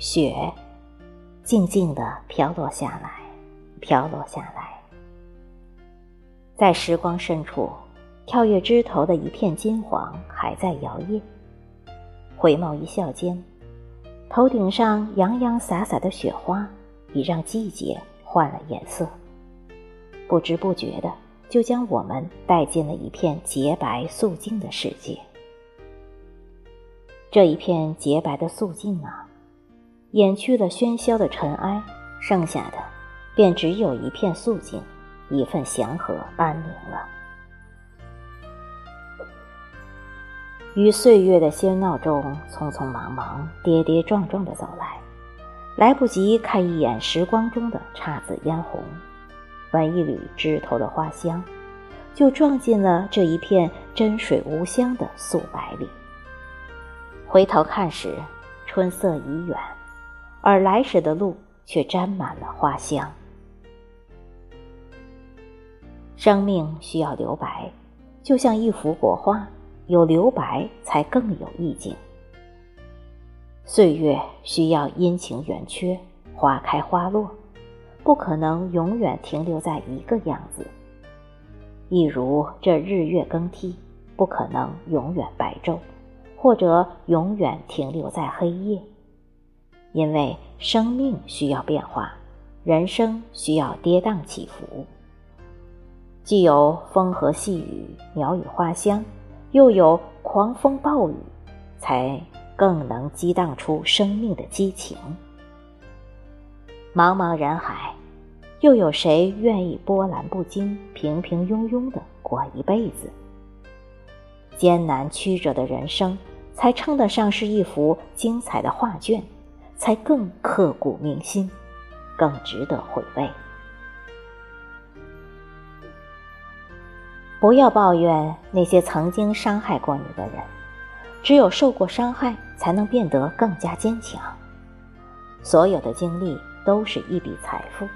雪静静地飘落下来，飘落下来，在时光深处，跳跃枝头的一片金黄还在摇曳。回眸一笑间，头顶上洋洋洒洒的雪花已让季节换了颜色，不知不觉的就将我们带进了一片洁白素净的世界。这一片洁白的素净啊，掩去了喧嚣的尘埃，剩下的便只有一片素净，一份祥和安宁了。于岁月的喧闹中，匆匆忙忙跌跌撞撞地走来，来不及看一眼时光中的姹紫嫣红，闻一缕枝头的花香，就撞进了这一片真水无香的素白里。回头看时，春色已远，而来时的路却沾满了花香。生命需要留白，就像一幅国画，有留白才更有意境。岁月需要阴晴圆缺，花开花落，不可能永远停留在一个样子，一如这日月更替，不可能永远白昼，或者永远停留在黑夜。因为生命需要变化，人生需要跌宕起伏，既有风和细雨，鸟语花香，又有狂风暴雨，才更能激荡出生命的激情。茫茫人海，又有谁愿意波澜不惊，平平庸庸地过一辈子？艰难曲折的人生，才称得上是一幅精彩的画卷，才更刻骨铭心，更值得回味。不要抱怨那些曾经伤害过你的人，只有受过伤害，才能变得更加坚强。所有的经历都是一笔财富，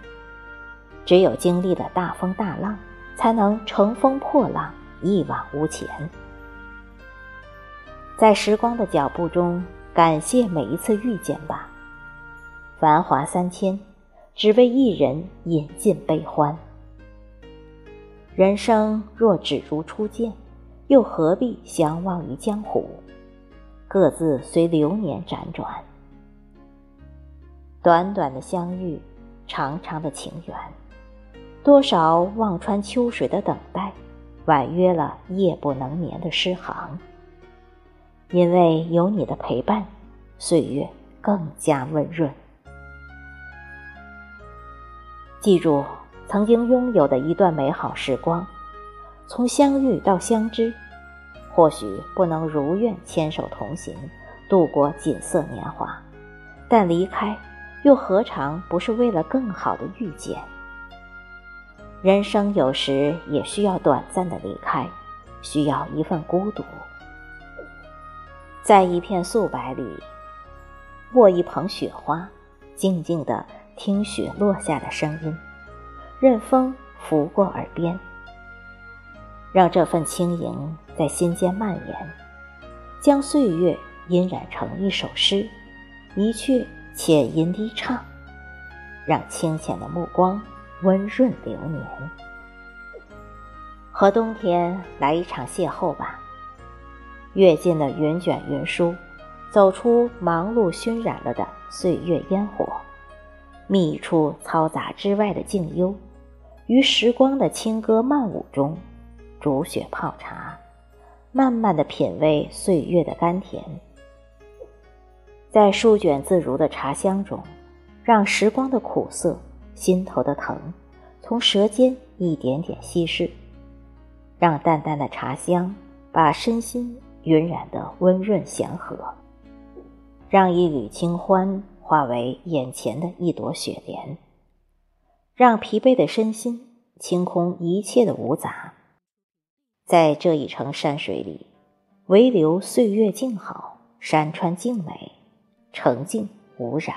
只有经历了大风大浪，才能乘风破浪，一往无前。在时光的脚步中，感谢每一次遇见吧。繁华3000，只为一人饮尽悲欢。人生若只如初见，又何必相忘于江湖？各自随流年辗转。短短的相遇，长长的情缘，多少望穿秋水的等待，婉约了夜不能眠的诗行。因为有你的陪伴，岁月更加温润。记住曾经拥有的一段美好时光，从相遇到相知，或许不能如愿牵手同行，度过锦瑟年华，但离开又何尝不是为了更好的遇见？人生有时也需要短暂的离开，需要一份孤独。在一片素白里，握一捧雪花，静静地听雪落下的声音，任风拂过耳边，让这份轻盈在心间蔓延，将岁月音染成一首诗，一阙且吟低唱，让清浅的目光温润流年。和冬天来一场邂逅吧。阅尽了云卷云舒，走出忙碌熏染了的岁月烟火，觅处嘈杂之外的静幽，于时光的轻歌曼舞中，煮雪泡茶，慢慢地品味岁月的甘甜。在舒卷自如的茶香中，让时光的苦涩，心头的疼，从舌尖一点点稀释，让淡淡的茶香把身心晕染得温润祥和，让一缕清欢化为眼前的一朵雪莲，让疲惫的身心清空一切的芜杂。在这一程山水里，唯留岁月静好，山川静美，澄净无染。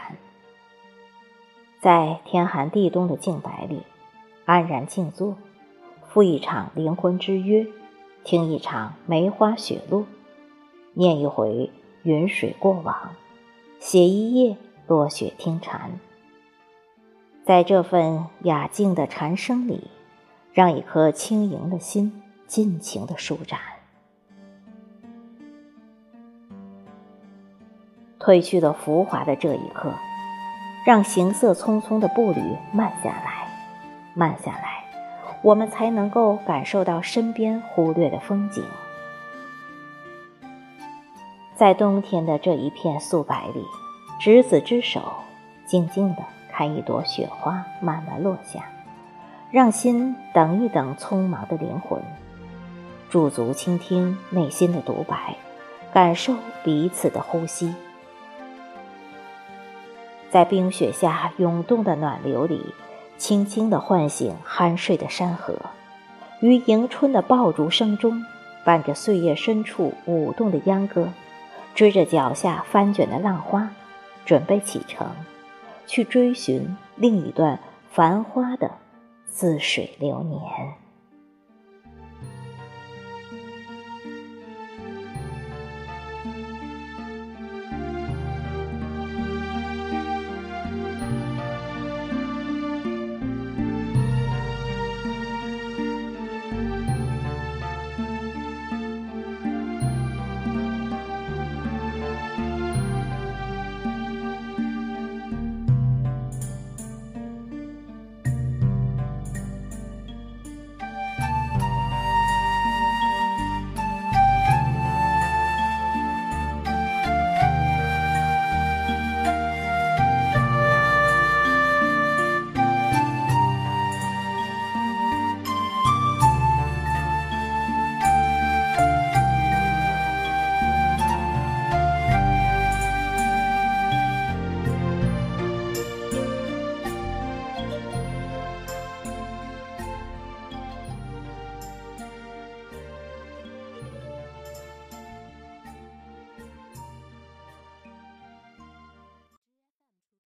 在天寒地冻的静白里，安然静坐，赴一场灵魂之约，听一场梅花雪落，念一回云水过往，写一夜落雪听蝉。在这份雅静的蝉声里，让一颗轻盈的心尽情的舒展。褪去了浮华的这一刻，让行色匆匆的步履慢下来，慢下来，我们才能够感受到身边忽略的风景。在冬天的这一片素白里，执子之手，静静地看一朵雪花慢慢落下，让心等一等匆忙的灵魂，驻足倾听内心的独白，感受彼此的呼吸。在冰雪下涌动的暖流里，轻轻地唤醒酣睡的山河，于迎春的爆竹声中，伴着岁月深处舞动的秧歌，追着脚下翻卷的浪花，准备启程，去追寻另一段繁花的似水流年。